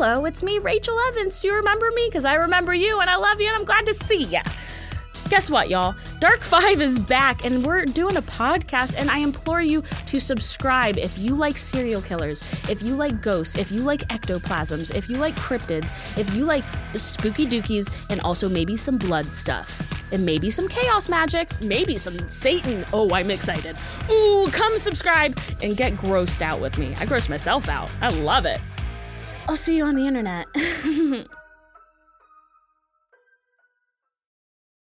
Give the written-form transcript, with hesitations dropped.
Hello, it's me, Rachel Evans. Do you remember me? Because I remember you, and I love you, and I'm glad to see ya. Guess what, y'all? Dark Five is back, and we're doing a podcast, and I implore you to subscribe if you like serial killers, if you like ghosts, if you like ectoplasms, if you like cryptids, if you like spooky dookies, and also maybe some blood stuff, and maybe some chaos magic, maybe some Satan. Oh, I'm excited. Ooh, come subscribe and get grossed out with me. I gross myself out. I love it. I'll see you on the internet.